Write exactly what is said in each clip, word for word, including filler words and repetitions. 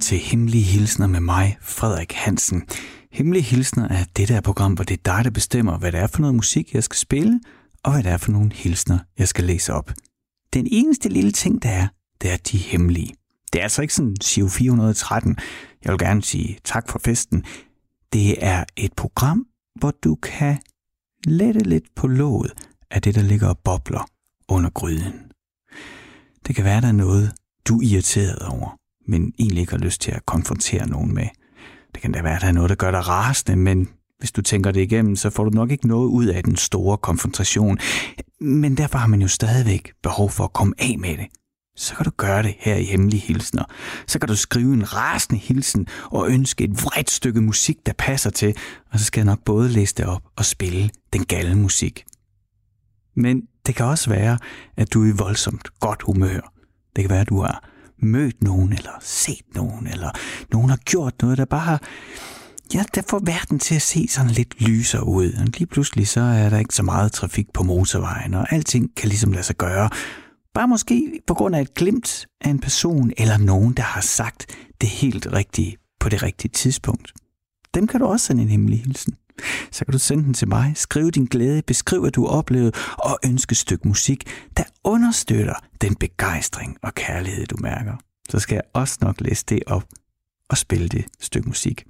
til Hemmelige Hilsner med mig, Frederik Hansen. Hemmelige Hilsner er det der program, hvor det er dig, der bestemmer, hvad det er for noget musik, jeg skal spille, og hvad det er for nogle hilsner, jeg skal læse op. Den eneste lille ting, der er, det er de hemmelige. Det er altså ikke sådan C O fire hundrede og tretten. Jeg vil gerne sige tak for festen. Det er et program, hvor du kan lette lidt på låget af det, der ligger og bobler under gryden. Det kan være, der er noget, du er irriteret over, men egentlig ikke har lyst til at konfrontere nogen med. Det kan da være, der er noget, der gør dig rasende, men hvis du tænker det igennem, så får du nok ikke noget ud af den store konfrontation. Men derfor har man jo stadigvæk behov for at komme af med det. Så kan du gøre det her i Hemmelige Hilsner. Så kan du skrive en rasende hilsen og ønske et vredt stykke musik, der passer til, og så skal jeg nok både læse det op og spille den galde musik. Men det kan også være, at du er i voldsomt godt humør. Det kan være, at du har mødt nogen, eller set nogen, eller nogen har gjort noget, der bare har... Ja, der får verden til at se sådan lidt lysere ud. Og lige pludselig så er der ikke så meget trafik på motorvejen, og alting kan ligesom lade sig gøre. Bare måske på grund af et glimt af en person, eller nogen, der har sagt det helt rigtige på det rigtige tidspunkt. Dem kan du også sende en hemmelig hilsen. Så kan du sende den til mig, skrive din glæde, beskriv, hvad du oplevede, og ønske et stykke musik, der understøtter den begejstring og kærlighed, du mærker. Så skal jeg også nok læse det op og spille det stykke musik.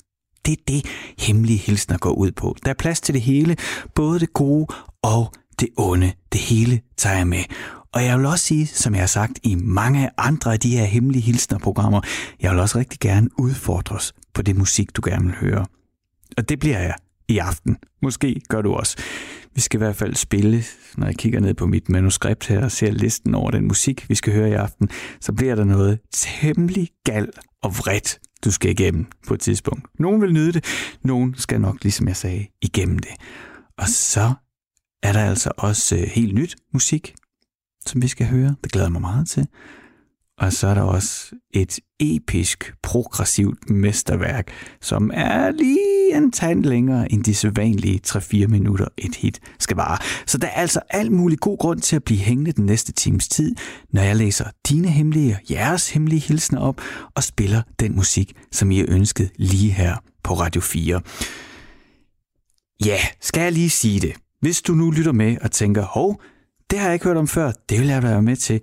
Det er det, Hemmelige Hilsner går ud på. Der er plads til det hele, både det gode og det onde. Det hele tager jeg med. Og jeg vil også sige, som jeg har sagt i mange andre af de her Hemmelige Hilsner-programmer, jeg vil også rigtig gerne udfordres på det musik, du gerne vil høre. Og det bliver jeg i aften. Måske gør du også. Vi skal i hvert fald spille, når jeg kigger ned på mit manuskript her og ser listen over den musik, vi skal høre i aften, så bliver der noget temmelig galt og vredt, du skal igennem på et tidspunkt. Nogen vil nyde det, nogen skal nok, ligesom jeg sagde, igennem det. Og så er der altså også helt nyt musik, som vi skal høre. Det glæder mig meget til. Og så er der også et episk, progressivt mesterværk, som er lige en tand længere end de sædvanlige tre fire minutter, et hit skal vare. Så der er altså alt mulig god grund til at blive hængende den næste times tid, når jeg læser dine hemmelige og jeres hemmelige hilsner op og spiller den musik, som I har ønsket lige her på Radio fire. Ja, skal jeg lige sige det. Hvis du nu lytter med og tænker, hov, det har jeg ikke hørt om før, det vil jeg være med til,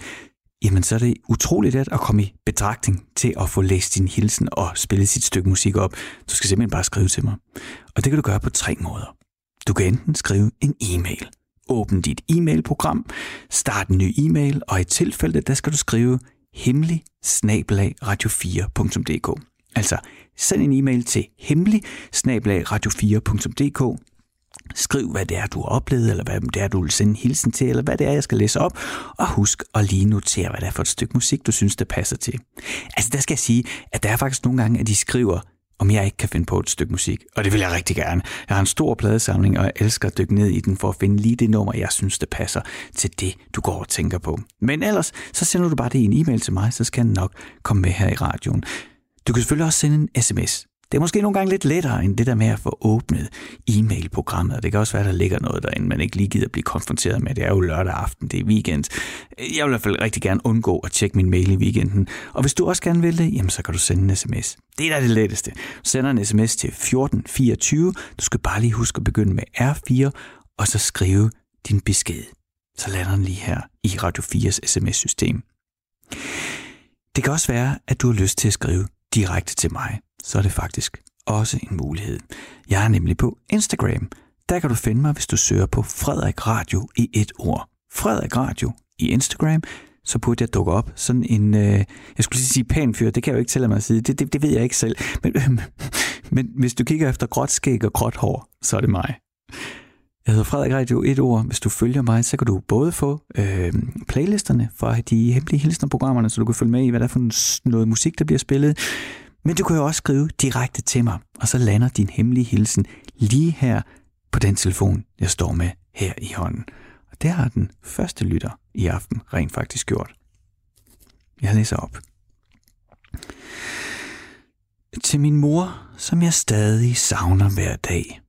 jamen så er det utroligt at komme i betragtning til at få læst din hilsen og spille sit stykke musik op. Du skal simpelthen bare skrive til mig. Og det kan du gøre på tre måder. Du kan enten skrive en e-mail. Åbn dit e-mailprogram, start en ny e-mail, og i tilfælde, der skal du skrive hemmelig snabel-a radio fire punktum d k. Altså, send en e-mail til hemmelig snabel-a radio fire punktum d k. Skriv, hvad det er, du har oplevet, eller hvad det er, du vil sende en hilsen til, eller hvad det er, jeg skal læse op. Og husk at lige notere, hvad det er for et stykke musik, du synes, der passer til. Altså, der skal jeg sige, at der er faktisk nogle gange, at de skriver, om jeg ikke kan finde på et stykke musik. Og det vil jeg rigtig gerne. Jeg har en stor pladesamling, og jeg elsker at dykke ned i den for at finde lige det nummer, jeg synes, der passer til det, du går og tænker på. Men ellers, så sender du bare det i en e-mail til mig, så skal den nok komme med her i radioen. Du kan selvfølgelig også sende en sms. Det er måske nogle gange lidt lettere end det der med at få åbnet e-mailprogrammet, og det kan også være, der ligger noget derinde, man ikke lige gider at blive konfronteret med. Det er jo lørdag aften, det er weekend. Jeg vil i hvert fald rigtig gerne undgå at tjekke min mail i weekenden, og hvis du også gerne vil det, jamen så kan du sende en sms. Det er da det letteste. Du sender en sms til fjorten fireogtyve, du skal bare lige huske at begynde med R fire, og så skrive din besked. Så lander den lige her i Radio fires sms-system. Det kan også være, at du har lyst til at skrive direkte til mig. Så er det faktisk også en mulighed. Jeg er nemlig på Instagram. Der kan du finde mig, hvis du søger på Frederik Radio i et ord. Frederik Radio i Instagram, så burde jeg dukke op. Sådan en, øh, jeg skulle lige sige pæn fyr, det kan jeg jo ikke tillade mig at sige. Det, det, det ved jeg ikke selv. Men, øh, men hvis du kigger efter gråt skæg og gråt hår, så er det mig. Jeg hedder Frederik Radio et ord. Hvis du følger mig, så kan du både få øh, playlisterne fra de hemmelige hilsner-programmerne, så du kan følge med i, hvad der er for noget musik, der bliver spillet. Men du kan jo også skrive direkte til mig, og så lander din hemmelige hilsen lige her på den telefon, jeg står med her i hånden. Og det har den første lytter i aften rent faktisk gjort. Jeg læser op. Til min mor, som jeg stadig savner hver dag.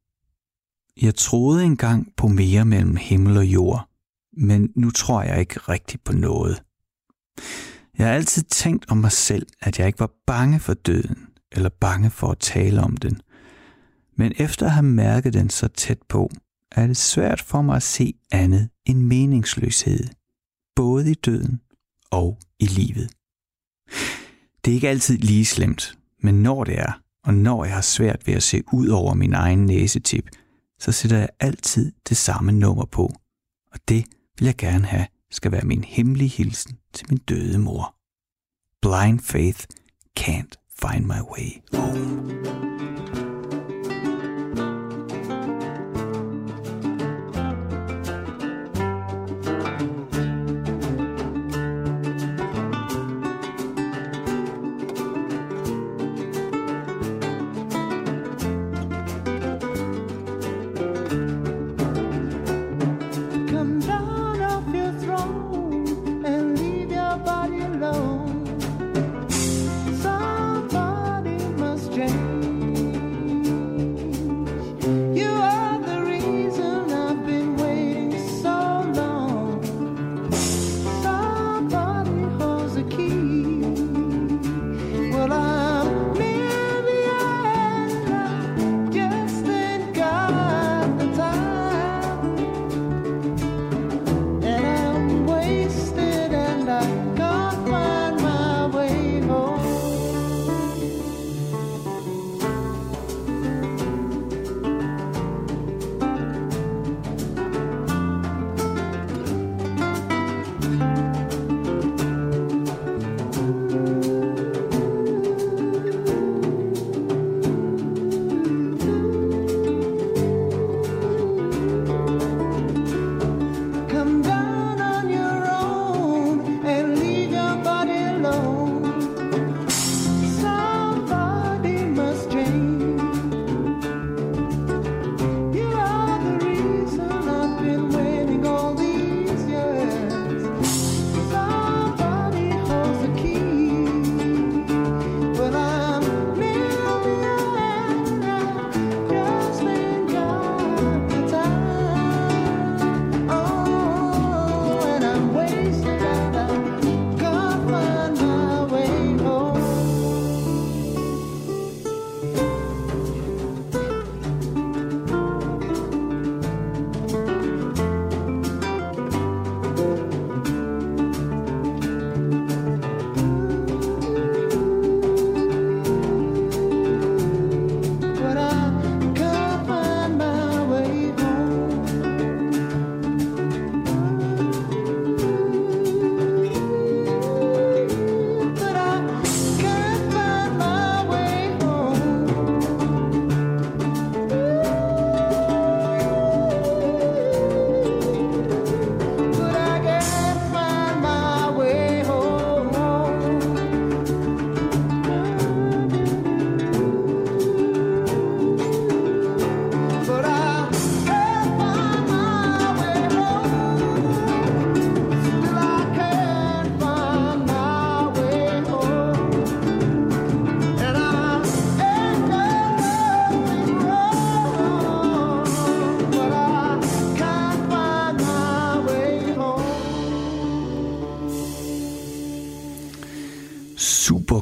Jeg troede engang på mere mellem himmel og jord, men nu tror jeg ikke rigtigt på noget. Jeg har altid tænkt om mig selv, at jeg ikke var bange for døden, eller bange for at tale om den. Men efter at have mærket den så tæt på, er det svært for mig at se andet end meningsløshed, både i døden og i livet. Det er ikke altid lige slemt, men når det er, og når jeg har svært ved at se ud over min egen næsetip, så sætter jeg altid det samme nummer på, og det vil jeg gerne have skal være min hemmelige hilsen til min døde mor. Blind Faith, Can't Find My Way Home.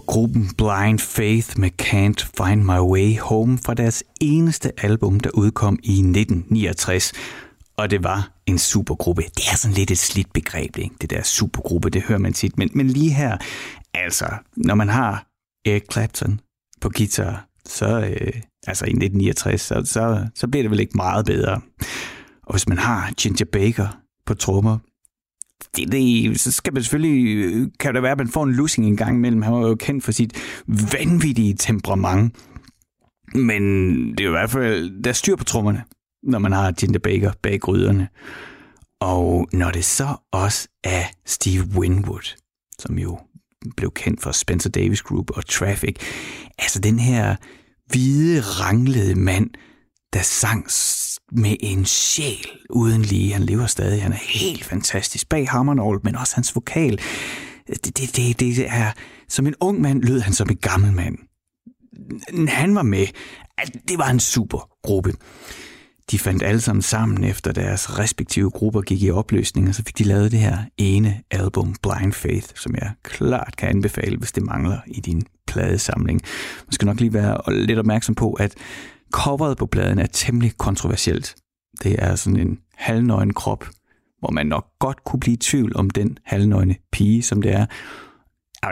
Gruppen Blind Faith med Can't Find My Way Home fra deres eneste album, der udkom i nitten niogtres. Og det var en supergruppe. Det er sådan lidt et slidt begreb, ikke? Det der supergruppe, det hører man tit. Men, men lige her, altså, når man har Eric Clapton på guitar, så, øh, altså i nitten niogtres, så, så, så bliver det vel ikke meget bedre. Og hvis man har Ginger Baker på trommer, Det, det, så skal man selvfølgelig, kan det være, at man får en lussing en gang imellem. Han var jo kendt for sit vanvittige temperament. Men det er jo i hvert fald, der er styr på trommerne, når man har Ginger Baker bag gryderne. Og når det så også er Steve Winwood, som jo blev kendt for Spencer Davis Group og Traffic. Altså den her hvide, ranglede mand, der sang med en sjæl uden lige. Han lever stadig. Han er helt fantastisk. Bag hammernål, men også hans vokal. Det, det, det, det er... Som en ung mand lød han som en gammel mand. Han var med. Det var en super gruppe. De fandt alle sammen sammen efter deres respektive grupper gik i opløsning, og så fik de lavet det her ene album, Blind Faith, som jeg klart kan anbefale, hvis det mangler i din pladesamling. Man skal nok lige være lidt opmærksom på, at coveret på pladen er temmelig kontroversielt. Det er sådan en halvnøgen krop, hvor man nok godt kunne blive i tvivl om den halvnøgne pige, som det er.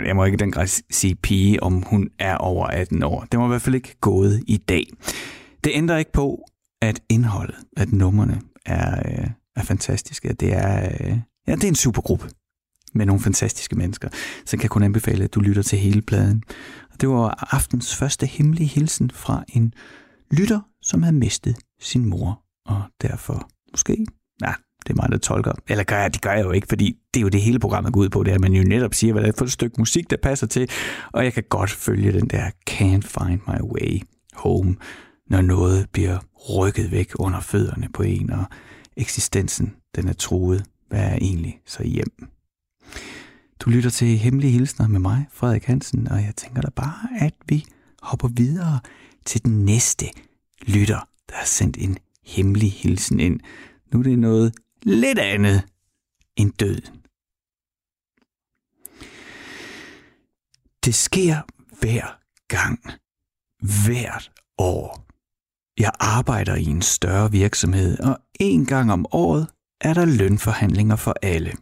Jeg må ikke den grad sige pige, om hun er over atten år. Det var i hvert fald ikke gået i dag. Det ændrer ikke på, at indholdet, at nummerne er, øh, er fantastiske. Det er, øh, ja, det er en supergruppe med nogle fantastiske mennesker, så jeg kan kun anbefale, at du lytter til hele pladen. Og det var aftens første hemmelige hilsen fra en lytter, som havde mistet sin mor, og derfor måske... Nej, det er mig, der tolker. Eller gør jeg, det gør jeg jo ikke, fordi det er jo det hele programmet går ud på, det er, at man jo netop siger, hvad der er for et stykke musik, der passer til, og jeg kan godt følge den der Can't Find My Way Home, når noget bliver rykket væk under fødderne på en, og eksistensen, den er truet. Hvad er egentlig så hjem? Du lytter til Hemmelige Hilsner med mig, Frederik Hansen, og jeg tænker da bare, at vi hopper videre til den næste lytter, der har sendt en hemmelig hilsen ind. Nu er det noget lidt andet end døden. Det sker hver gang, hvert år. Jeg arbejder i en større virksomhed, og en gang om året er der lønforhandlinger for alle.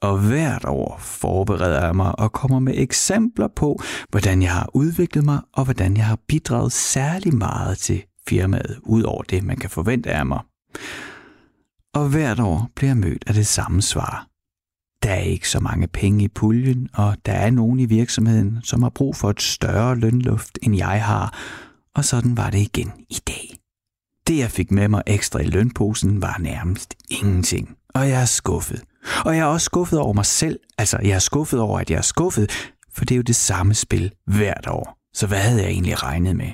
Og hvert år forbereder jeg mig og kommer med eksempler på, hvordan jeg har udviklet mig, og hvordan jeg har bidraget særlig meget til firmaet, ud over det, man kan forvente af mig. Og hvert år bliver jeg mødt af det samme svar. Der er ikke så mange penge i puljen, og der er nogen i virksomheden, som har brug for et større lønluft, end jeg har, og sådan var det igen i dag. Det, jeg fik med mig ekstra i lønposen, var nærmest ingenting, og jeg er skuffet. Og jeg er også skuffet over mig selv, altså jeg er skuffet over, at jeg er skuffet, for det er jo det samme spil hvert år, så hvad havde jeg egentlig regnet med?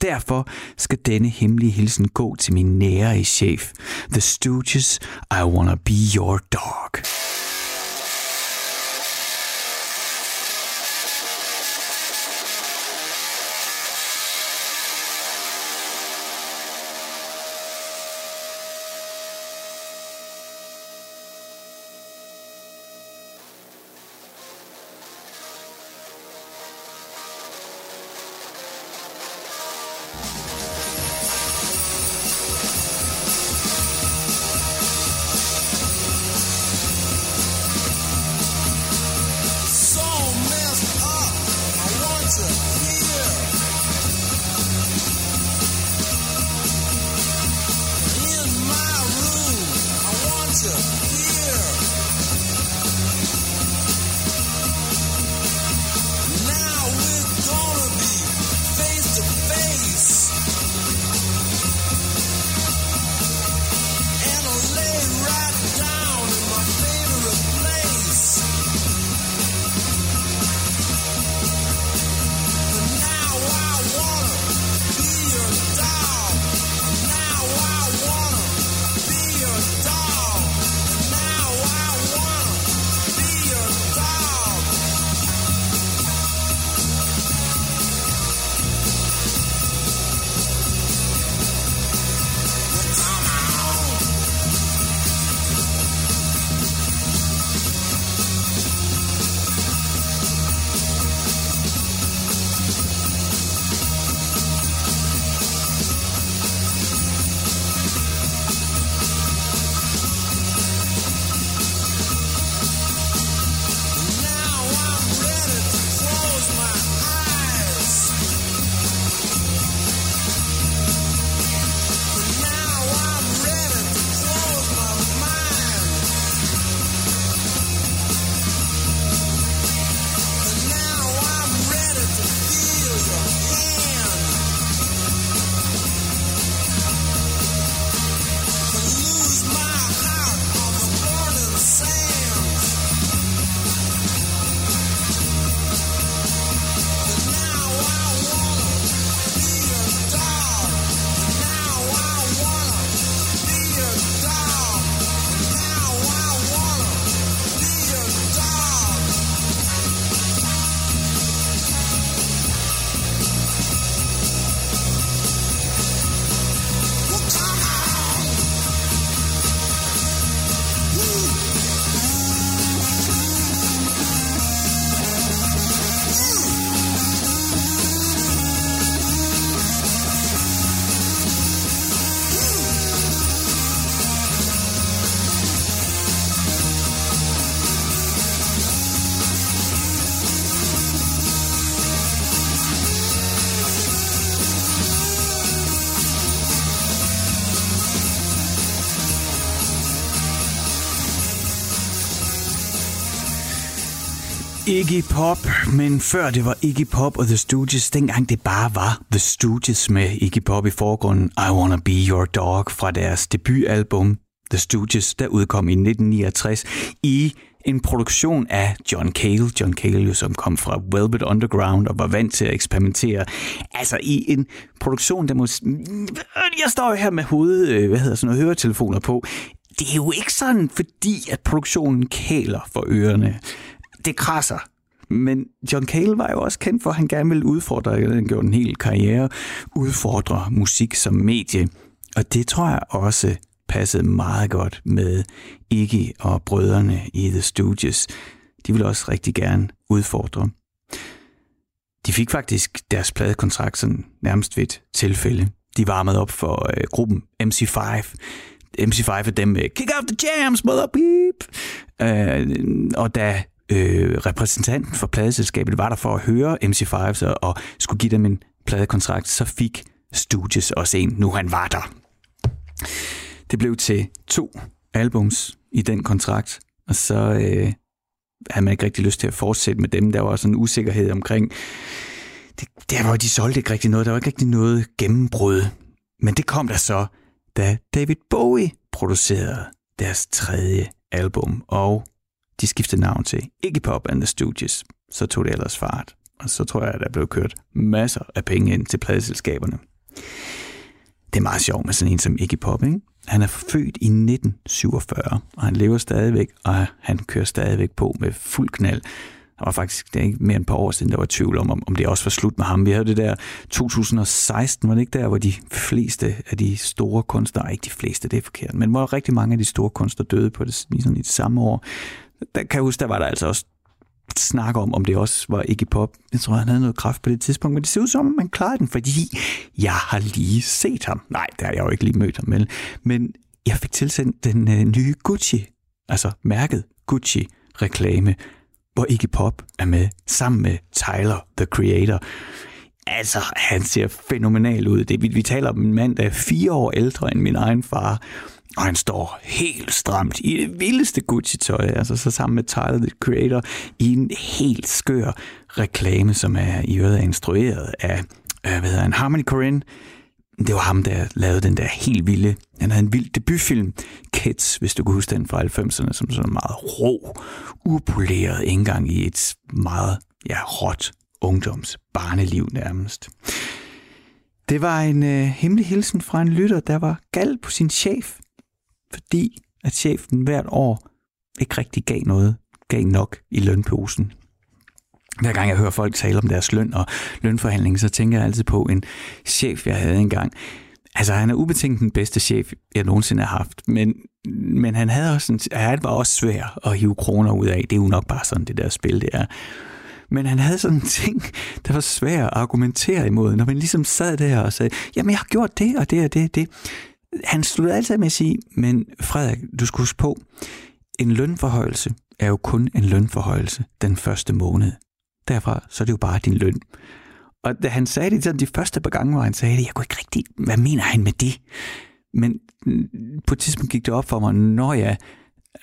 Derfor skal denne hemmelige hilsen gå til min nære chef, The Stooges, I Wanna Be Your Dog. Iggy Pop, men før det var Iggy Pop og The Stooges, dengang det bare var The Stooges med Iggy Pop i forgrunden. I Wanna Be Your Dog fra deres debutalbum The Stooges, der udkom i nitten niogtres i en produktion af John Cale. John Cale jo, som kom fra Velvet Underground og var vant til at eksperimentere. Altså i en produktion, der måske... Jeg står jo her med hoved, hvad hedder sådan noget, høretelefoner på. Det er jo ikke sådan, fordi at produktionen kæler for ørerne. Det krasser. Men John Cale var jo også kendt for, at han gerne ville udfordre, eller han gjorde en hel karriere, udfordre musik som medie. Og det tror jeg også passede meget godt med Iggy og brødrene i The Stooges. De ville også rigtig gerne udfordre. De fik faktisk deres pladekontrakt sådan nærmest ved et tilfælde. De varmede op for øh, gruppen M C five. M C five er dem med Kick Off The Jams, mother beep! Øh, og da øh, repræsentanten for pladeselskabet var der for at høre M C five så, og skulle give dem en pladekontrakt, så fik Stooges også en, nu han var der. Det blev til to albums i den kontrakt, og så øh, havde man ikke rigtig lyst til at fortsætte med dem. Der var sådan en usikkerhed omkring, det, der var de solgte ikke rigtig noget, der var ikke rigtig noget gennembrud. Men det kom der så, da David Bowie producerede deres tredje album, og de skiftede navn til Iggy Pop and the Stooges. Så tog det ellers fart, og så tror jeg, at der blev kørt masser af penge ind til pladeselskaberne. Det er meget sjovt med sådan en som Iggy Pop, ikke? Han er født i nitten syvogfyrre, og han lever stadigvæk, og han kører stadigvæk på med fuld knald. Der var faktisk det ikke mere end et par år siden, der var tvivl om, om det også var slut med ham. Vi havde det der to tusind og seksten, var det ikke der, hvor de fleste af de store kunstnere, ikke de fleste, det er forkert, men hvor rigtig mange af de store kunstnere døde på det, ligesom i det samme år. Der kan jeg huske, der var der altså også snak om, om det også var Iggy Pop. Jeg tror, han havde noget kræft på det tidspunkt, men det ser ud som om, man klarede den, fordi jeg har lige set ham. Nej, der har jeg jo ikke lige mødt ham, vel? Men jeg fik tilsendt den øh, nye Gucci, altså mærket Gucci-reklame, hvor Iggy Pop er med, sammen med Tyler, the Creator. Altså, han ser fænomenal ud. Det, vi, vi taler om en mand, der er fire år ældre end min egen far, og han står helt stramt i det vildeste Gucci-tøj, altså så sammen med Tyler, the Creator, i en helt skør reklame, som er i øvrigt instrueret af, øh, hvad hedder han, Harmony Korine. Det var ham, der lavede den der helt vilde, han havde en vild debutfilm, Kids, hvis du kan huske den fra halvfemserne, som sådan meget rå, upoleret indgang i et meget, ja, råt ungdomsbarneliv nærmest. Det var en øh, hemmelig hilsen fra en lytter, der var gal på sin chef, fordi at chefen hvert år ikke rigtig gav noget, gav nok i lønposen. Hver gang jeg hører folk tale om deres løn og lønforhandling, så tænker jeg altid på en chef, jeg havde engang. Altså, han er ubetinget den bedste chef, jeg nogensinde har haft, men, men han havde også en, han var også svær at hive kroner ud af. Det er jo nok bare sådan, det der spil, det er. Men han havde sådan en ting, der var svær at argumentere imod, når man ligesom sad der og sagde, jamen, jeg har gjort det og det og det og det. Han sluttede altid med at sige, men Frederik, du skal huske på, en lønforhøjelse er jo kun en lønforhøjelse den første måned. Derfra, så er det jo bare din løn. Og da han sagde det, sådan de første par gange, hvor han sagde det, jeg kunne ikke rigtig, hvad mener han med det? Men på et tidspunkt gik det op for mig, når jeg,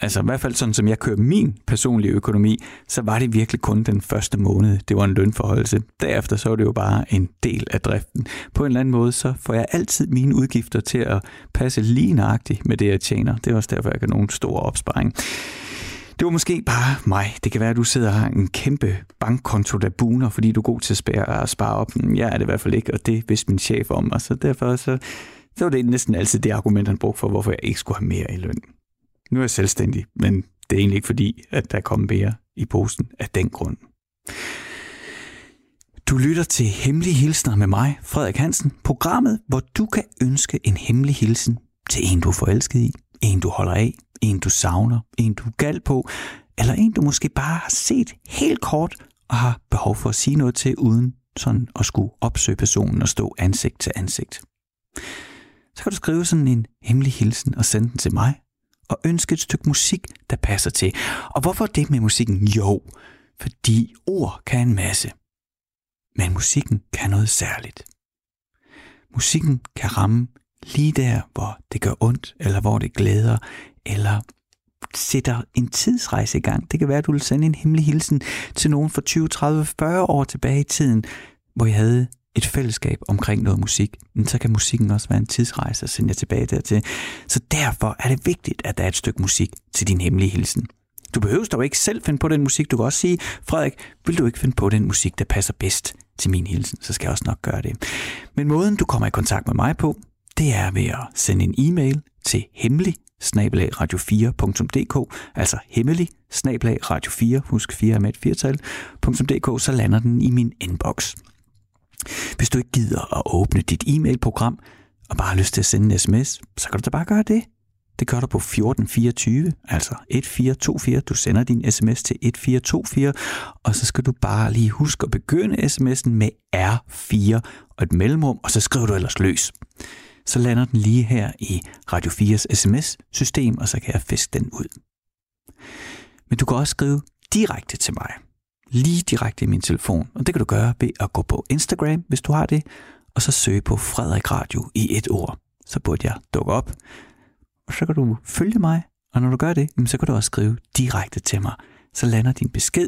altså i hvert fald sådan som jeg kører min personlige økonomi, så var det virkelig kun den første måned, det var en lønforholdelse. Derefter så er det jo bare en del af driften. På en eller anden måde, så får jeg altid mine udgifter til at passe lige nøjagtigt med det, jeg tjener. Det er også derfor, jeg kan nogen stor opsparing. Det var måske bare mig. Det kan være, at du sidder og har en kæmpe bankkonto, der buner, fordi du er god til at spare op. Jeg er det i hvert fald ikke, og det vidste min chef om mig. Så derfor så, så var det næsten altid det argument, han brugte for, hvorfor jeg ikke skulle have mere i løn. Nu er jeg selvstændig, men det er egentlig ikke fordi, at der kom mere i posen af den grund. Du lytter til Hemmelige Hilsner med mig, Frederik Hansen. Programmet, hvor du kan ønske en hemmelig hilsen til en, du er forelsket i, en, du holder af, en, du savner, en, du er gal på, eller en, du måske bare har set helt kort og har behov for at sige noget til, uden sådan at skulle opsøge personen og stå ansigt til ansigt. Så kan du skrive sådan en hemmelig hilsen og sende den til mig, og ønske et stykke musik, der passer til. Og hvorfor det med musikken? Jo, fordi ord kan en masse, men musikken kan noget særligt. Musikken kan ramme lige der, hvor det gør ondt, eller hvor det glæder, eller sætter en tidsrejse i gang. Det kan være, at du vil sende en hemmelig hilsen til nogen for tyve, tredive, fyrre år tilbage i tiden, hvor I havde et fællesskab omkring noget musik. Men så kan musikken også være en tidsrejse og sende jer tilbage dertil. Så derfor er det vigtigt, at der er et stykke musik til din hemmelige hilsen. Du behøver dog ikke selv finde på den musik. Du kan også sige, Frederik, vil du ikke finde på den musik, der passer bedst til min hilsen? Så skal jeg også nok gøre det. Men måden, du kommer i kontakt med mig på, det er ved at sende en e-mail til hemmelig radio fire punktum d k, altså hemmelig radio fire, husk fire med et firtal, .dk, så lander den i min inbox. Hvis du ikke gider at åbne dit e-mailprogram og bare har lyst til at sende en sms, så kan du da bare gøre det. Det gør du på fjorten fireogtyve, altså fjorten fireogtyve. Du sender din sms til fjorten fireogtyve, og så skal du bare lige huske at begynde sms'en med R fire og et mellemrum, og så skriver du ellers løs. Så lander den lige her i Radio fires sms-system, og så kan jeg fiske den ud. Men du kan også skrive direkte til mig. Lige direkte i min telefon. Og det kan du gøre ved at gå på Instagram, hvis du har det, og så søge på Frederik Radio i et ord. Så burde jeg dukke op. Og så kan du følge mig, og når du gør det, så kan du også skrive direkte til mig. Så lander din besked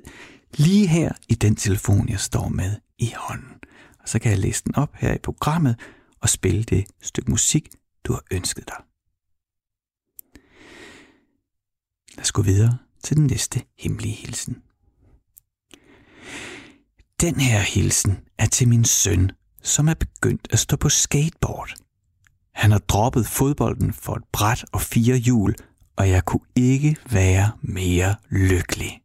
lige her i den telefon, jeg står med i hånden. Og så kan jeg læse den op her i programmet og spille det stykke musik, du har ønsket dig. Lad os gå videre til den næste hemmelige hilsen. Den her hilsen er til min søn, som er begyndt at stå på skateboard. Han har droppet fodbolden for et bræt og fire hjul, og jeg kunne ikke være mere lykkelig.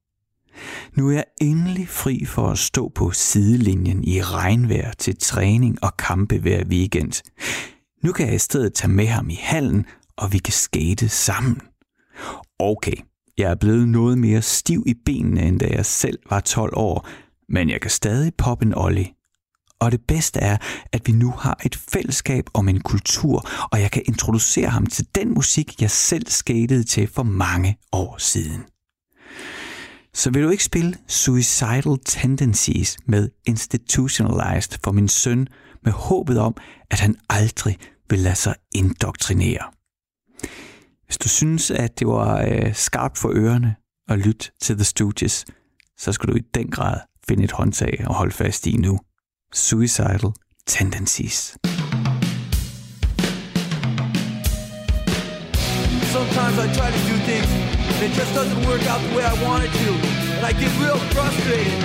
Nu er jeg endelig fri for at stå på sidelinjen i regnvejr til træning og kampe hver weekend. Nu kan jeg i stedet tage med ham i hallen, og vi kan skate sammen. Okay, jeg er blevet noget mere stiv i benene, end da jeg selv var tolv år, men jeg kan stadig poppe en ollie. Og det bedste er, at vi nu har et fællesskab om en kultur, og jeg kan introducere ham til den musik, jeg selv skatede til for mange år siden. Så vil du ikke spille Suicidal Tendencies med Institutionalized for min søn, med håbet om, at han aldrig vil lade sig indoktrinere. Hvis du synes, at det var øh, skarpt for ørerne at lytte til The Stooges, så skal du i den grad finde et håndtag og holde fast i nu. Suicidal Tendencies. Sometimes I try to do things and it just doesn't work out the way I want it to, and I get real frustrated,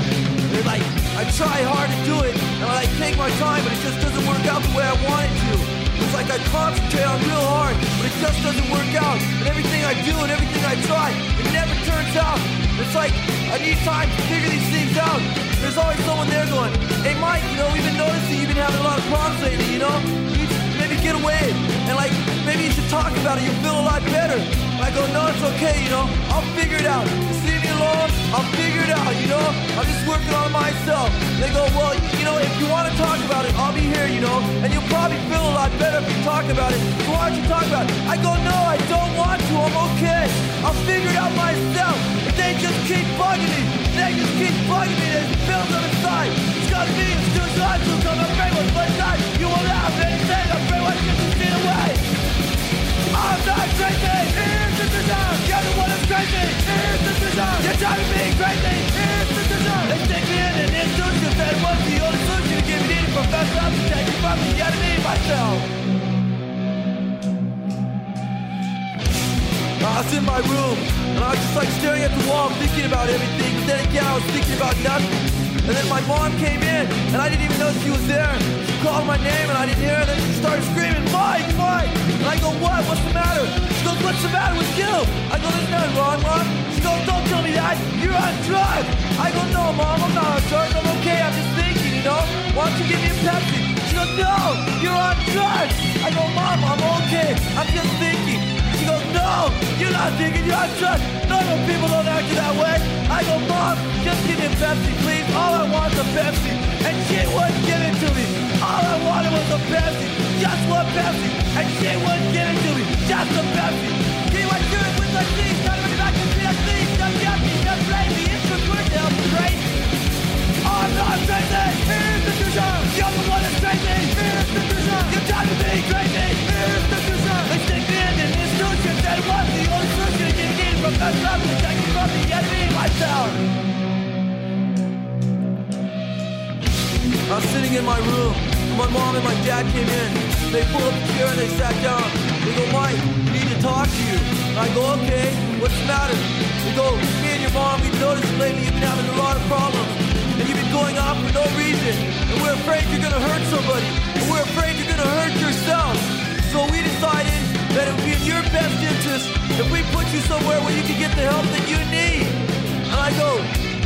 and like I try hard to do it and I like take my time, but it just doesn't work out the way I want it to. It's like I concentrate on real hard, but it just doesn't work out, and everything I do and everything I try, it never turns out. It's like I need time to figure these things out. There's always someone there going, hey Mike, you know, we've been noticing you've been having a lot of problems lately, you know, you need to maybe get away, and like maybe you should talk about it, you'll feel a lot better. And I go, no, it's okay, you know, I'll figure it out, just leave me alone, I'll figure it out, you know, I'm just working on myself. And they go, well, you know, if you want to talk about it, I'll be here, you know, and you'll probably feel a lot better if you talk about it, so why don't you talk about it? I go, no, I don't want to, I'm okay, I'll figure it out myself. And they just keep bugging me, they just keep bugging me, there's films on the side, it's got me, it's two sides, so come and bring one, one side, you won't have anything, I'm bring one, you can get away. I'm not crazy, here's the design, you're the one that's crazy, here's the design, you're driving me crazy, here's the design. They take me in an institution, that was the only solution to give me the professor, I'm taking from the enemy myself. I was in my room, and I was just like staring at the wall, thinking about everything, but then again I was thinking about nothing. And then my mom came in, and I didn't even know she was there. She called my name, and I didn't hear her, and then she started screaming, Mike, Mike! And I go, what? What's the matter? She goes, what's the matter with you? I go, there's nothing wrong, Mom. She goes, don't tell me that. You're on drugs. I go, no, Mom, I'm not on drugs. I'm okay, I'm just thinking, you know? Why don't you give me a Pepsi? She goes, no, you're on drugs. I go, Mom, I'm okay, I'm just thinking. She goes, no, you're not thinking, you're on drugs. Normal people don't act that way. I go, Mom, just give me a Pepsi, please. All I want was a Pepsi, and she wouldn't give it to me. All I wanted was a Pepsi, just one Pepsi, and she wouldn't give it to me. Just a Pepsi. He was doing it with my teeth, not even back to see a thief. Just got me, just crazy, it's just weird now, crazy. I'm not crazy, here's the design. You're the one that's crazy, here's the design. You're driving me crazy, here's the design. They stick me in an institution, they want the only solution to get in from down. I was sitting in my room. My mom and my dad came in. They pulled up a chair and they sat down. They go, Mike, we need to talk to you. And I go, okay, what's the matter? They go, me and your mom, we've noticed lately you've been having a lot of problems. And you've been going off for no reason. And we're afraid you're going to hurt somebody. And we're afraid you're going to hurt yourself. So we decided that it would be in your best interest if we put you somewhere where you can get the help that you need. And I go,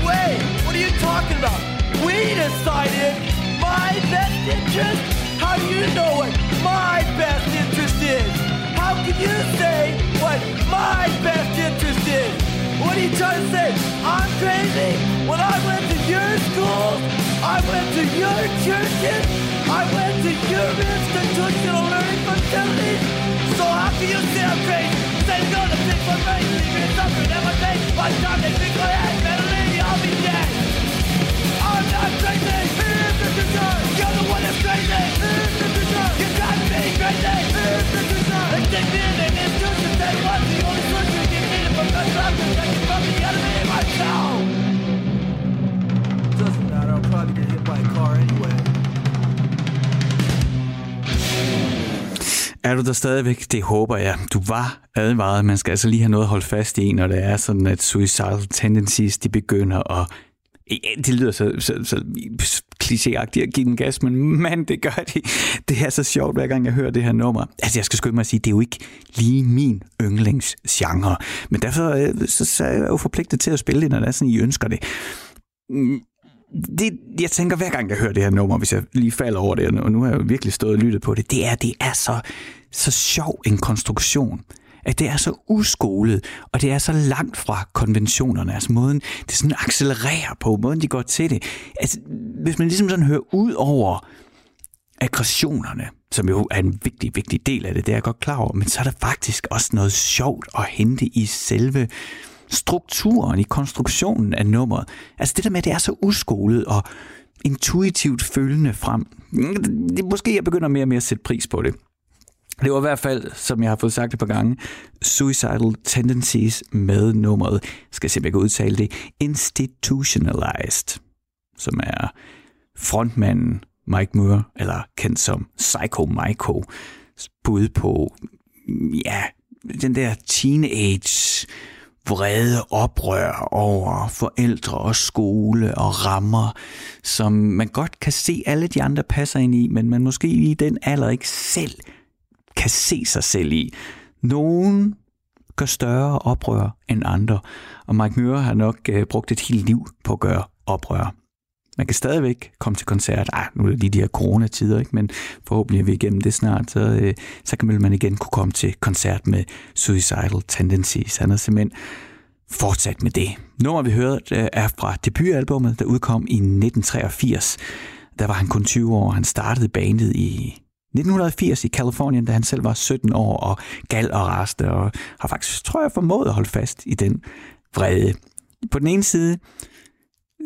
wait, what are you talking about? We decided my best interest? How do you know what my best interest is? How can you say what my best interest is? What are you trying to say? I'm crazy? When I went to your schools, I went to your churches, I went to your institutional learning facilities. So how can you say I'm crazy? Say no to people crazy, leave me suffering every day. By the time they think my head, better leave me, I'll be dead. I'm not crazy, fear the future. You're the one that's crazy, fear the future. You're driving me crazy, fear the future. They stick me in an institution, they want the only solution you needed from the doctors. They can fucking eliminate my soul. Doesn't matter, I'll probably get hit by a car anyway. Er du der stadigvæk? Det håber jeg. Du var advaret. Man skal altså lige have noget at holde fast i, når det er sådan, at suicidal tendencies, de begynder at... Det lyder så, så, så klichéagtigt at give den gas, men man, det gør de. Det er så sjovt, hver gang jeg hører det her nummer. Altså, jeg skal skynde mig at sige, det er jo ikke lige min yndlingsgenre. Men derfor så, så er jeg jo forpligtet til at spille det, når det er sådan, I ønsker det. Det, jeg tænker, hver gang jeg hører det her nummer, hvis jeg lige falder over det, og nu har jeg jo virkelig stået og lyttet på det, det er, det er så, så sjov en konstruktion, at det er så uskolet, og det er så langt fra konventionerne, altså måden, det sådan accelererer på, måden de går til det. Altså, hvis man ligesom sådan hører ud over aggressionerne, som jo er en vigtig, vigtig del af det, det er jeg godt klar over, men så er der faktisk også noget sjovt at hente i selve strukturen, i konstruktionen af nummeret. Altså det der med, at det er så uskolet og intuitivt følende frem. Det, måske jeg begynder mere og mere at sætte pris på det. Det var i hvert fald, som jeg har fået sagt et par gange, Suicidal Tendencies med nummeret. Skal jeg se, om jeg kan udtale det. Institutionalized, som er frontmanden Mike Muir, eller kendt som Psycho Michael, bud på, ja, den der teenage vrede oprør over forældre og skole og rammer, som man godt kan se alle de andre passer ind i, men man måske i den alder ikke selv kan se sig selv i. Nogen gør større oprør end andre, og Mike Muir har nok øh, brugt et helt liv på at gøre oprør. Man kan stadigvæk komme til koncert. Ej, nu er det lige de her coronatider, ikke? Men forhåbentlig er vi igennem det snart, så, øh, så kan man igen kunne komme til koncert med Suicidal Tendencies. Han er simpelthen fortsat med det. Nummer, vi hørte, er fra debutalbummet, der udkom i nitten treogfirs. Der var han kun tyve år. Han startede bandet i nitten firs i Californien, da han selv var sytten år og gal og raste, og har faktisk, tror jeg, formået at holde fast i den vrede. På den ene side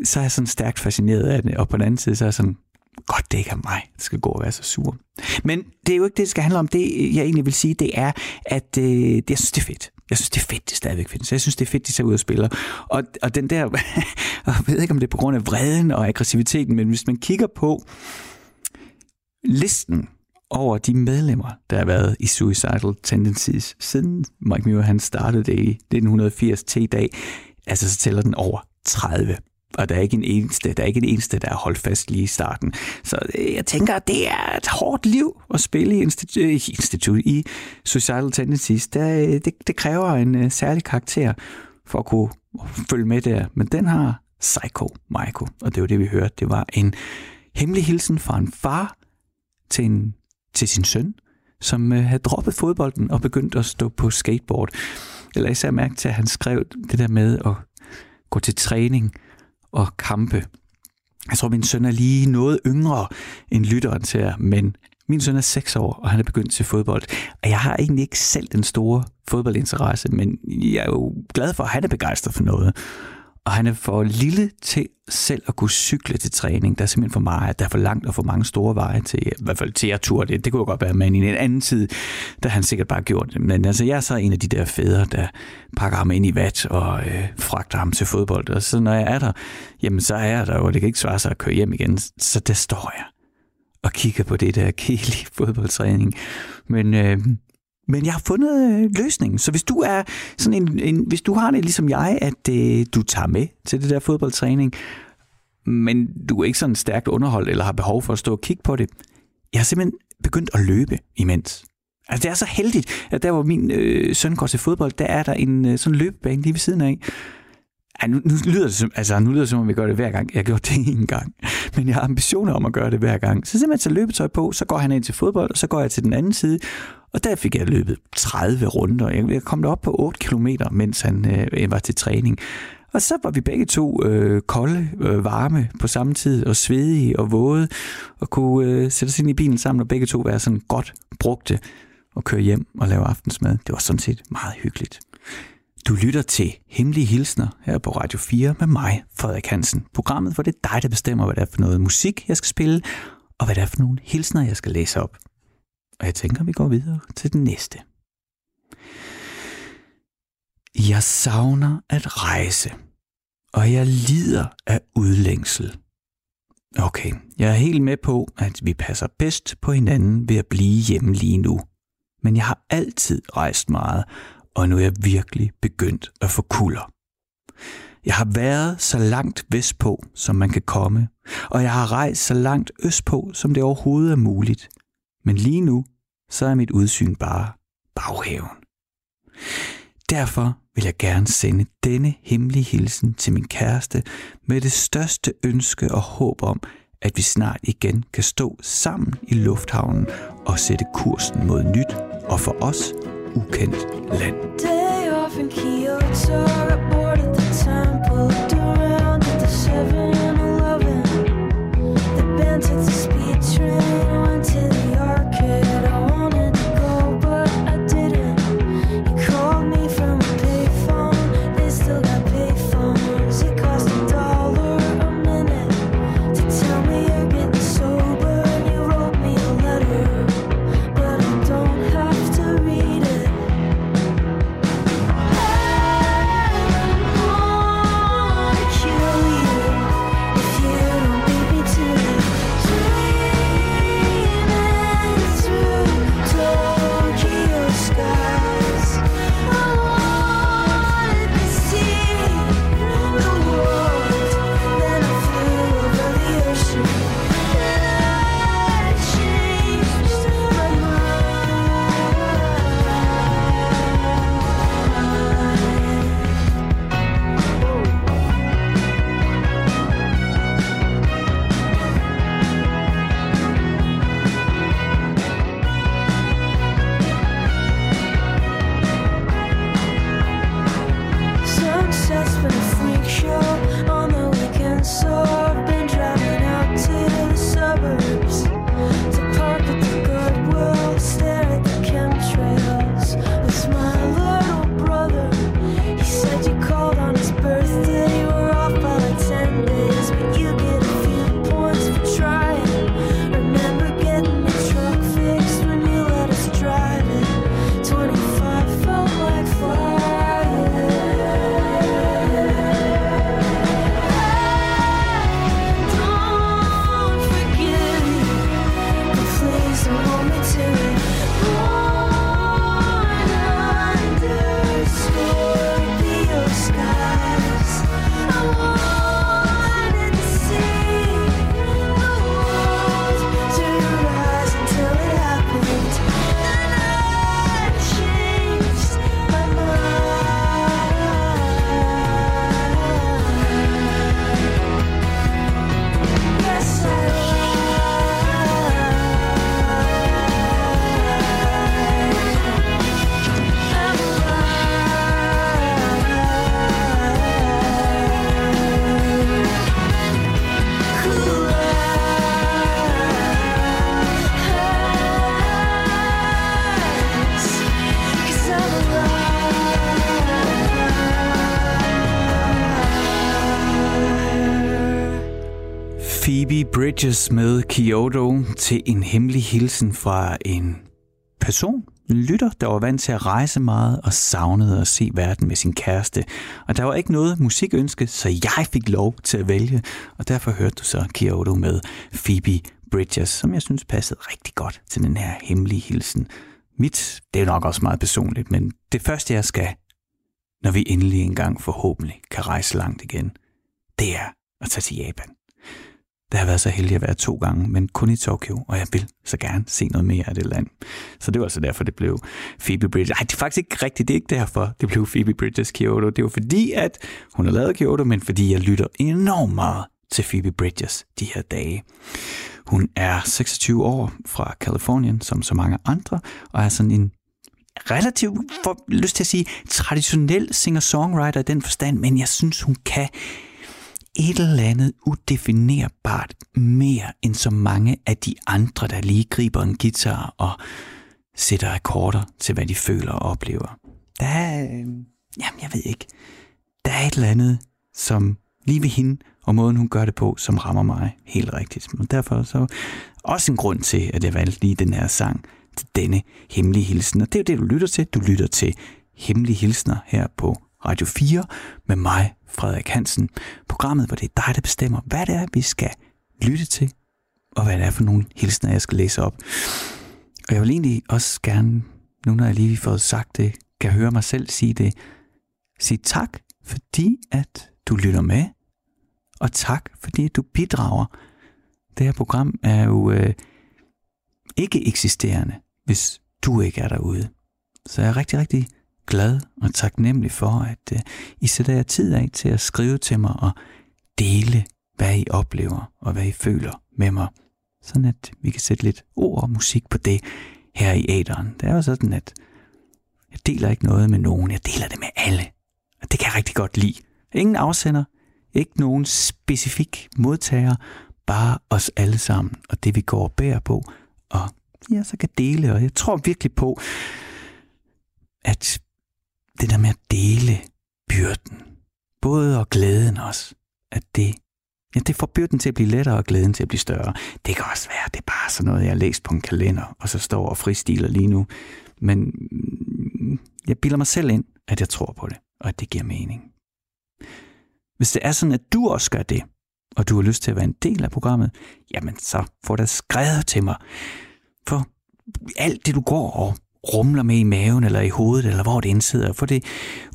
så er jeg sådan stærkt fascineret af det, og på den anden side, så er jeg sådan, godt, det ikke er mig, der skal gå og være så sur. Men det er jo ikke det, det skal handle om. Det, jeg egentlig vil sige, det er, at øh, det, jeg synes, det er fedt. Jeg synes, det er fedt, det stadigvæk findes. Jeg synes, det er fedt, de ser ud og spiller. Og, og den der, jeg ved ikke, om det er på grund af vreden og aggressiviteten, men hvis man kigger på listen over de medlemmer, der har været i Suicidal Tendencies, siden Mike Muir, han startede det i nitten firs til i dag, altså så tæller den over tredive. Og der er ikke en eneste, der er ikke en eneste, der er holdt fast lige i starten. Så jeg tænker, at det er et hårdt liv at spille i institu- institut i Suicidal Tendencies. Der, det, det kræver en uh, særlig karakter for at kunne følge med der. Men den har Psycho Michael, og det var det, vi hørte. Det var en hemmelig hilsen fra en far til, en, til sin søn, som uh, havde droppet fodbolden og begyndt at stå på skateboard. Eller især mærke til, at han skrev det der med at gå til træning og kampe. Jeg tror, min søn er lige noget yngre end lytteren til jer, men min søn er seks år, og han er begyndt til fodbold. Og jeg har egentlig ikke selv den store fodboldinteresse, men jeg er jo glad for, at han er begejstret for noget. Og han er for lille til selv at kunne cykle til træning. Der er simpelthen for meget, der er for langt og for mange store veje til, i hvert fald til at ture det. Det kunne jo godt være, men i en anden tid, der han sikkert bare gjort det. Men altså, jeg er så en af de der fædre, der pakker ham ind i vat og øh, fragter ham til fodbold. Og så når jeg er der, jamen så er jeg der, og det kan ikke svare sig at køre hjem igen. Så der står jeg og kigger på det der kedelige fodboldtræning. Men... Øh, Men jeg har fundet løsningen. Så hvis du er sådan en, en hvis du har det ligesom jeg, at øh, du tager med til det der fodboldtræning, men du er ikke sådan stærkt underholdt eller har behov for at stå og kigge på det. Jeg har simpelthen begyndt at løbe imens. Altså det er så heldigt, at der hvor min øh, søn går til fodbold, der er der en øh, sådan løbebane lige ved siden af. Ej, nu, nu lyder det som, altså nu lyder det som om vi gør det hver gang. Jeg gjorde det en gang, men jeg har ambitioner om at gøre det hver gang. Så simpelthen tager løbetøj på, så går han ind til fodbold, og så går jeg til den anden side. Og der fik jeg løbet tredive runder. Jeg kom derop på otte kilometer, mens han øh, var til træning. Og så var vi begge to øh, kolde, øh, varme på samme tid, og svedige og våde, og kunne øh, sætte os ind i bilen sammen, og begge to være sådan godt brugte, og køre hjem og lave aftensmad. Det var sådan set meget hyggeligt. Du lytter til Hemmelige Hilsner her på Radio fire med mig, Frederik Hansen. Programmet, hvor det er dig, der bestemmer, hvad det er for noget musik, jeg skal spille, og hvad det er for nogle hilsner, jeg skal læse op. Og jeg tænker, vi går videre til den næste. Jeg savner at rejse, og jeg lider af udlængsel. Okay, jeg er helt med på, at vi passer bedst på hinanden ved at blive hjemme lige nu. Men jeg har altid rejst meget, og nu er jeg virkelig begyndt at få kulder. Jeg har været så langt vestpå, som man kan komme, og jeg har rejst så langt østpå, som det overhovedet er muligt. Men lige nu, så er mit udsyn bare baghaven. Derfor vil jeg gerne sende denne hemmelige hilsen til min kæreste med det største ønske og håb om, at vi snart igen kan stå sammen i lufthavnen og sætte kursen mod nyt og for os ukendt land. Phoebe Bridgers med Kyoto til en hemmelig hilsen fra en person, en lytter, der var vant til at rejse meget og savnede at se verden med sin kæreste. Og der var ikke noget musikønske, så jeg fik lov til at vælge, og derfor hørte du så Kyoto med Phoebe Bridgers, som jeg synes passede rigtig godt til den her hemmelige hilsen. Mit, det er nok også meget personligt, men det første jeg skal, når vi endelig engang forhåbentlig kan rejse langt igen, det er at tage til Japan. Det har været så heldig at være to gange, men kun i Tokyo, og jeg vil så gerne se noget mere af det land. Så det var altså derfor, det blev Phoebe Bridgers. Nej, det er faktisk ikke rigtigt, det er ikke derfor, det blev Phoebe Bridgers Kyoto. Det var fordi, at hun har lavet Kyoto, men fordi jeg lytter enormt meget til Phoebe Bridgers de her dage. Hun er seksogtyve år fra Californien, som så mange andre, og er sådan en relativt, for lyst til at sige, traditionel singer-songwriter i den forstand, men jeg synes, hun kan et eller andet udefinerbart mere end så mange af de andre, der lige griber en guitar og sætter akkorder til, hvad de føler og oplever. Der er, øh, jamen jeg ved ikke, der er et eller andet, som lige ved hende og måden, hun gør det på, som rammer mig helt rigtigt. Og derfor så også en grund til, at jeg valgte lige den her sang til denne hemmelige hilsen. Og det er jo det, du lytter til. Du lytter til Hemmelige Hilsner her på Radio fire med mig, Frederik Hansen. Programmet, hvor det er dig, der bestemmer, hvad det er, vi skal lytte til, og hvad det er for nogle hilsner, jeg skal læse op. Og jeg vil egentlig også gerne, nu når jeg lige har fået sagt det, kan høre mig selv sige det. Sige tak, fordi at du lytter med, og tak, fordi du bidrager. Det her program er jo øh, ikke eksisterende, hvis du ikke er derude. Så jeg er rigtig, rigtig glad og taknemmelig for, at øh, I sætter jer tid af til at skrive til mig og dele, hvad I oplever og hvad I føler med mig. Sådan at vi kan sætte lidt ord og musik på det her i æteren. Det er jo sådan, at jeg deler ikke noget med nogen, jeg deler det med alle. Og det kan jeg rigtig godt lide. Ingen afsender, ikke nogen specifik modtager, bare os alle sammen og det vi går og bærer på, og jeg så kan dele, og jeg tror virkelig på, at det der med at dele byrden, både og glæden også, at det, ja, det får byrden til at blive lettere og glæden til at blive større. Det kan også være, det er bare sådan noget, jeg har læst på en kalender, og så står og fristiler lige nu, men jeg bilder mig selv ind, at jeg tror på det, og at det giver mening. Hvis det er sådan, at du også gør det, og du har lyst til at være en del af programmet, jamen så får da skrevet til mig. For alt det, du går og rumler med i maven, eller i hovedet, eller hvor det indsidder, få det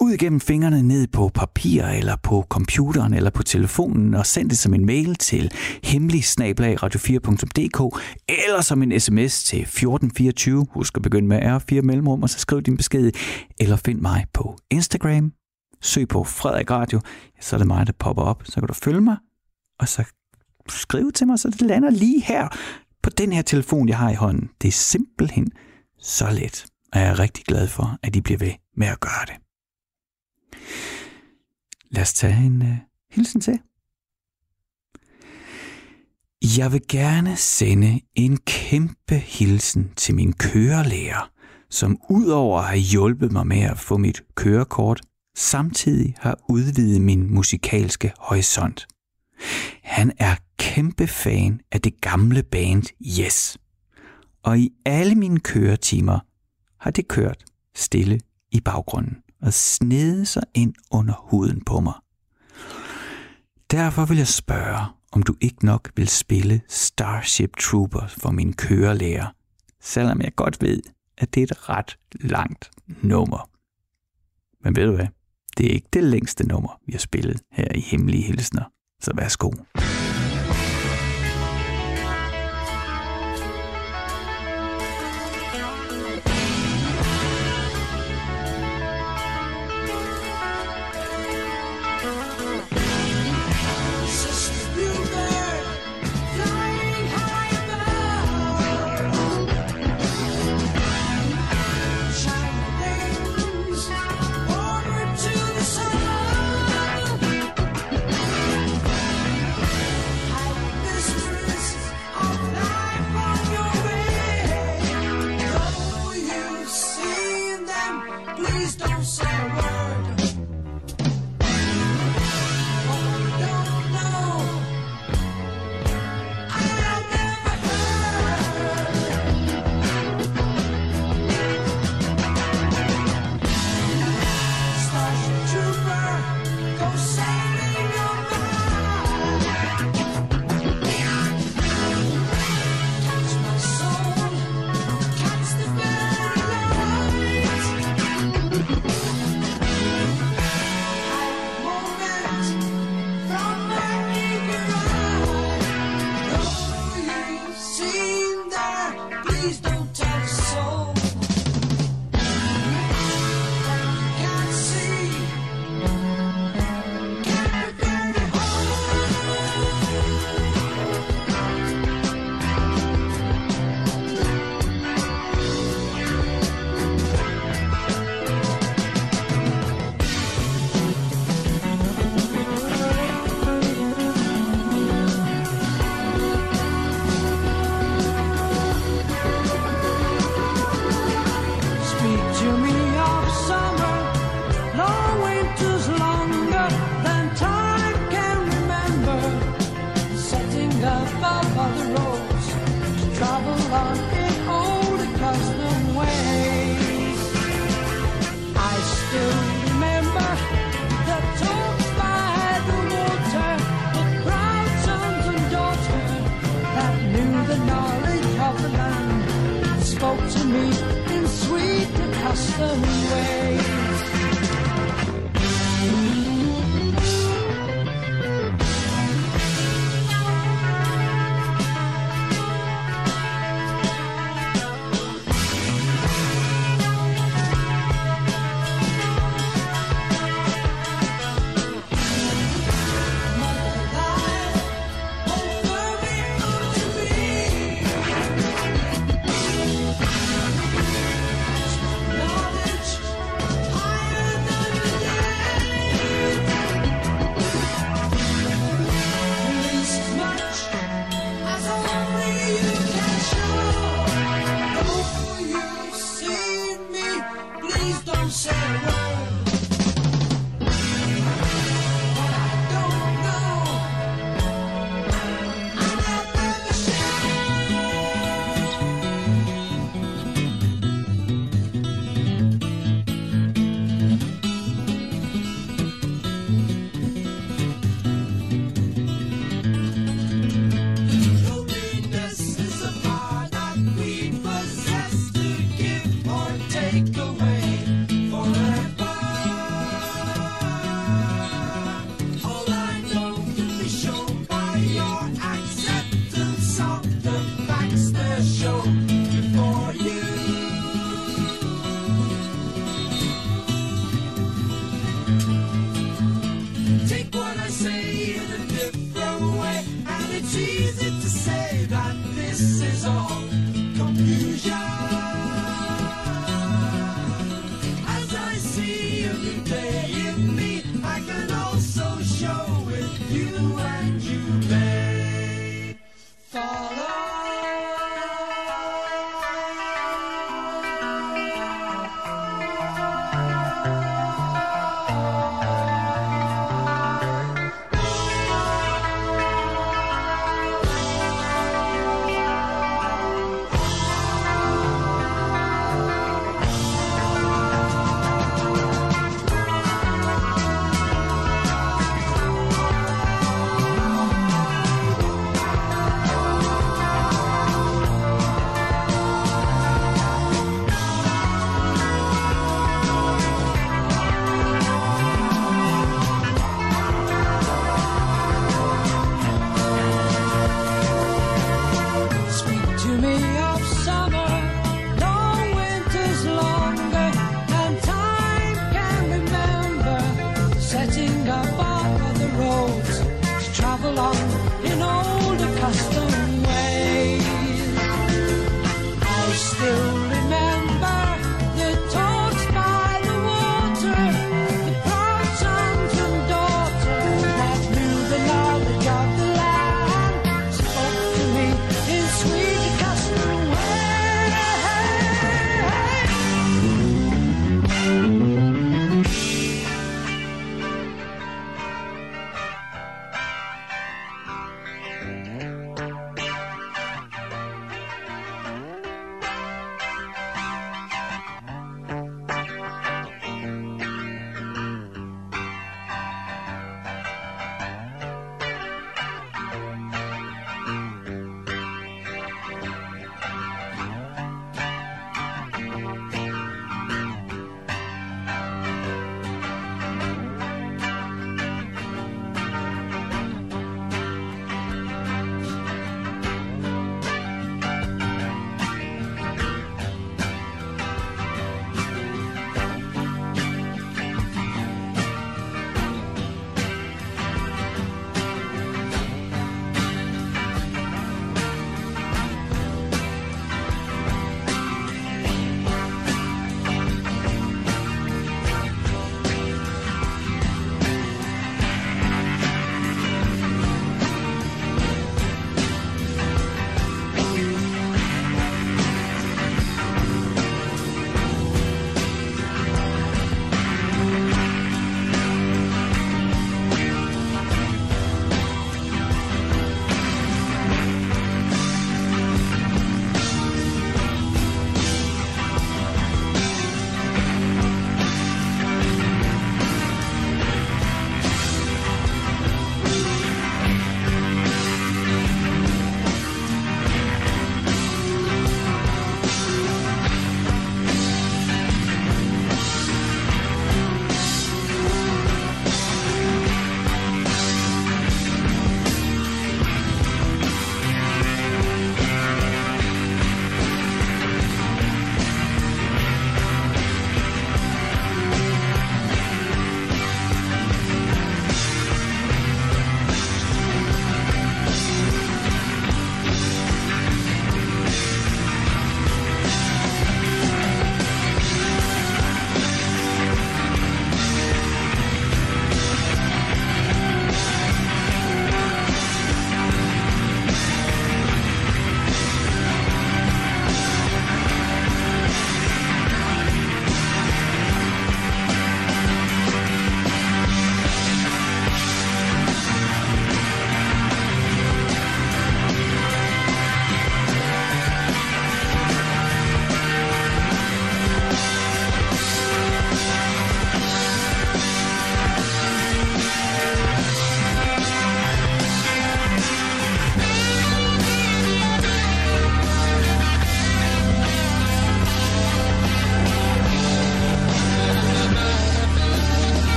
ud gennem fingrene ned på papir, eller på computeren, eller på telefonen, og send det som en mail til hemmelig snabel-a radio fire punktum d k, eller som en sms til fjorten fireogtyve. Husk at begynde med R fire mellemrum, og så skriv din besked, eller find mig på Instagram. Søg på Frederik Radio, så er det mig, der popper op. Så kan du følge mig, og så skrive til mig, så det lander lige her på den her telefon, jeg har i hånden. Det er simpelthen så let, og jeg er rigtig glad for, at I bliver ved med at gøre det. Lad os tage en uh, hilsen til. Jeg vil gerne sende en kæmpe hilsen til min kørelærer, som udover at have hjulpet mig med at få mit kørekort, samtidig har udvidet min musikalske horisont. Han er kæmpe fan af det gamle band Yes. Og i alle mine køretimer har det kørt stille i baggrunden og snedet sig ind under huden på mig. Derfor vil jeg spørge, om du ikke nok vil spille Starship Troopers for min kørelærer, selvom jeg godt ved, at det er et ret langt nummer. Men ved du hvad? Det er ikke det længste nummer, vi har spillet her i Hemmelige Hilsner. Så værsgo.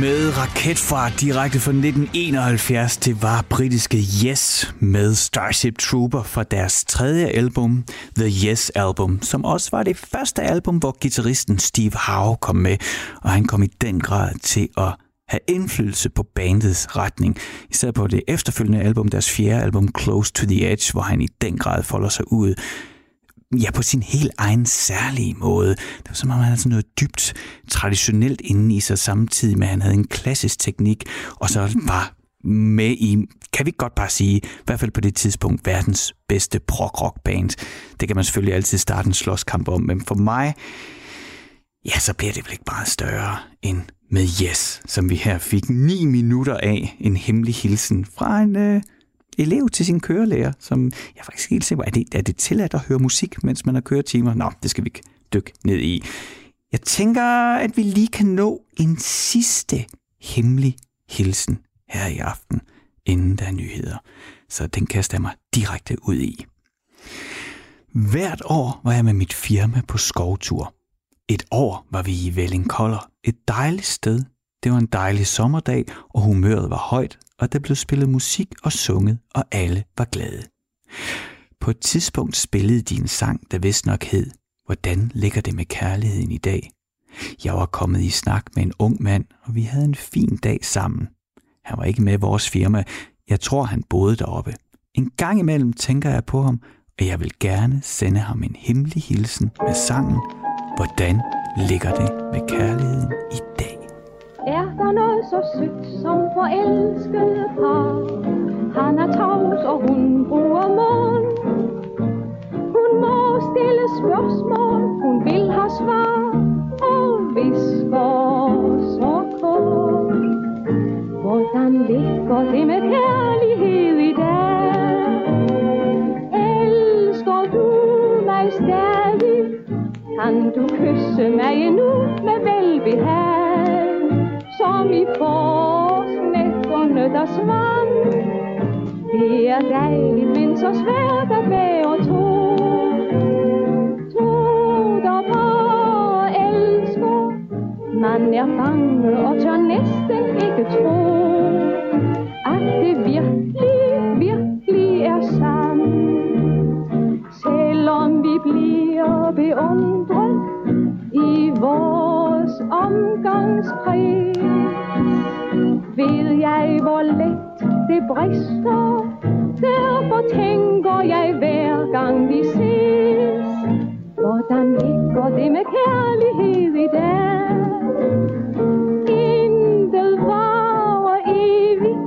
med raketfart direkte fra nitten enoghalvfjerds. Det var britiske Yes med Starship Trooper fra deres tredje album, The Yes Album, som også var det første album, hvor guitaristen Steve Howe kom med, og han kom i den grad til at have indflydelse på bandets retning. Især på det efterfølgende album, deres fjerde album, Close to the Edge, hvor han i den grad folder sig ud. Ja, på sin helt egen særlige måde. Det var som om, han havde sådan noget dybt traditionelt inde i sig, samtidig med, at han havde en klassisk teknik, og så var med i, kan vi godt bare sige, i hvert fald på det tidspunkt, verdens bedste prog-rock-band. Det kan man selvfølgelig altid starte en slåskamp om, men for mig, ja, så bliver det vel ikke meget større end med Yes, som vi her fik ni minutter af, en hemmelig hilsen fra en øh, elev til sin kørelærer, som jeg er faktisk helt sikker på, er det, er det tilladt at høre musik, mens man har køretimer? Nå, det skal vi ikke dykke ned i. Jeg tænker, at vi lige kan nå en sidste hemmelig hilsen her i aften, inden der er nyheder. Så den kaster jeg mig direkte ud i. Hvert år var jeg med mit firma på skovtur. Et år var vi i Vellingkoller, et dejligt sted. Det var en dejlig sommerdag, og humøret var højt, og der blev spillet musik og sunget, og alle var glade. På et tidspunkt spillede de en sang, der vist nok hed, "Hvordan ligger det med kærligheden i dag?" Jeg var kommet i snak med en ung mand, og vi havde en fin dag sammen. Han var ikke med i vores firma. Jeg tror, han boede deroppe. En gang imellem tænker jeg på ham, og jeg vil gerne sende ham en hemmelig hilsen med sangen, "Hvordan ligger det med kærligheden i dag?" Er der noget så sødt som forelskede par? Han er tavs, og hun bruger mund. Hun må stille spørgsmål, hun vil have svar, og visker så kort. Hvordan ligger det med kærlighed i dag? Elsker du mig stadig? Kan du kysse mig endnu med velbehag? Som i forårsnætterne, der svang. Det er dejligt, men så svært at være tro. Tro, der bare elsker. Man er bange og tør næsten ikke tro, at det virkelig, virkelig er sandt. Selvom vi bliver beundret i vores omgangskreds, ved jeg, hvor let det brister. Derfor tænker jeg hver gang vi ses, hvordan ligger det med kærlighed i dag? Intet varer evigt.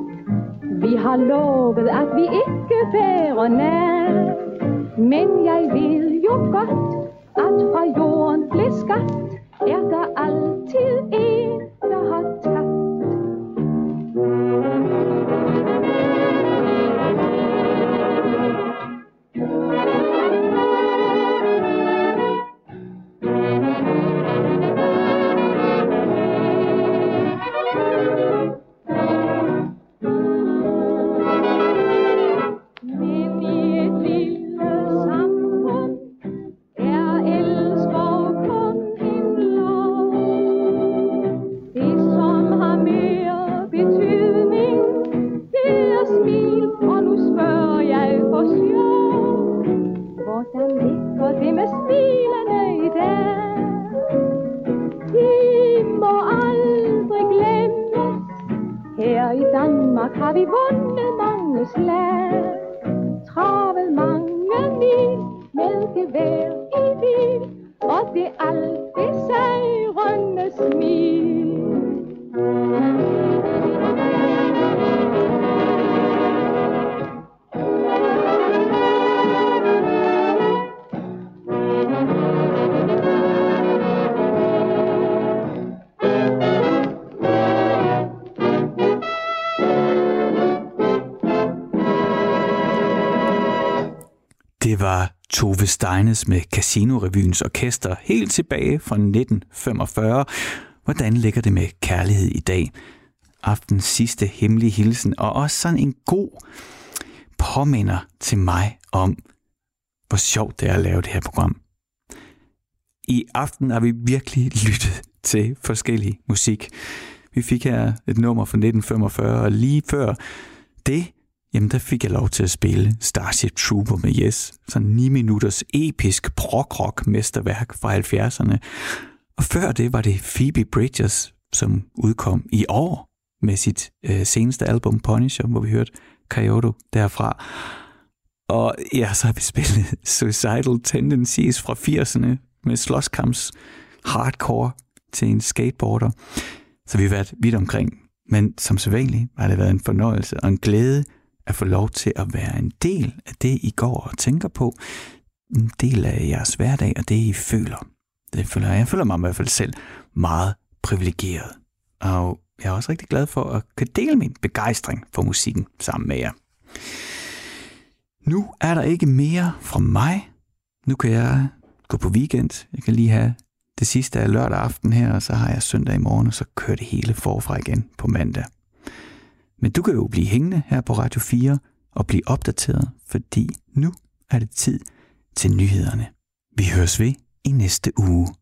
Vi har lovet, at vi ikke bærer nær. Men jeg ved jo godt, at fra jorden blev skabt, er der altid en, der har tabt. Det var Tove Steines med Casinorevyens Orkester helt tilbage fra nitten femogfyrre. Hvordan ligger det med kærlighed i dag? Aftens sidste hemmelige hilsen, og også sådan en god påminder til mig om, hvor sjovt det er at lave det her program. I aften har vi virkelig lyttet til forskellig musik. Vi fik her et nummer fra nitten femogfyrre, og lige før det, jamen der fik jeg lov til at spille Starship Trooper med Yes. Sådan ni minutters episk prog-rock mesterværk fra halvfjerdserne. Og før det var det Phoebe Bridgers, som udkom i år med sit øh, seneste album Punisher, hvor vi hørte Coyote derfra. Og ja, så har vi spillet Suicidal Tendencies fra firserne med slåskamps hardcore til en skateboarder. Så vi har været vidt omkring. Men som sædvanligt har det været en fornøjelse og en glæde at få lov til at være en del af det, I går og tænker på. En del af jeres hverdag og det, I føler. Det føler jeg. Jeg føler mig i hvert fald selv meget privilegeret. Og jeg er også rigtig glad for at kunne dele min begejstring for musikken sammen med jer. Nu er der ikke mere fra mig. Nu kan jeg gå på weekend. Jeg kan lige have det sidste af lørdag aften her, og så har jeg søndag i morgen, og så kører det hele forfra igen på mandag. Men du kan jo blive hængende her på Radio fire og blive opdateret, fordi nu er det tid til nyhederne. Vi høres ved i næste uge.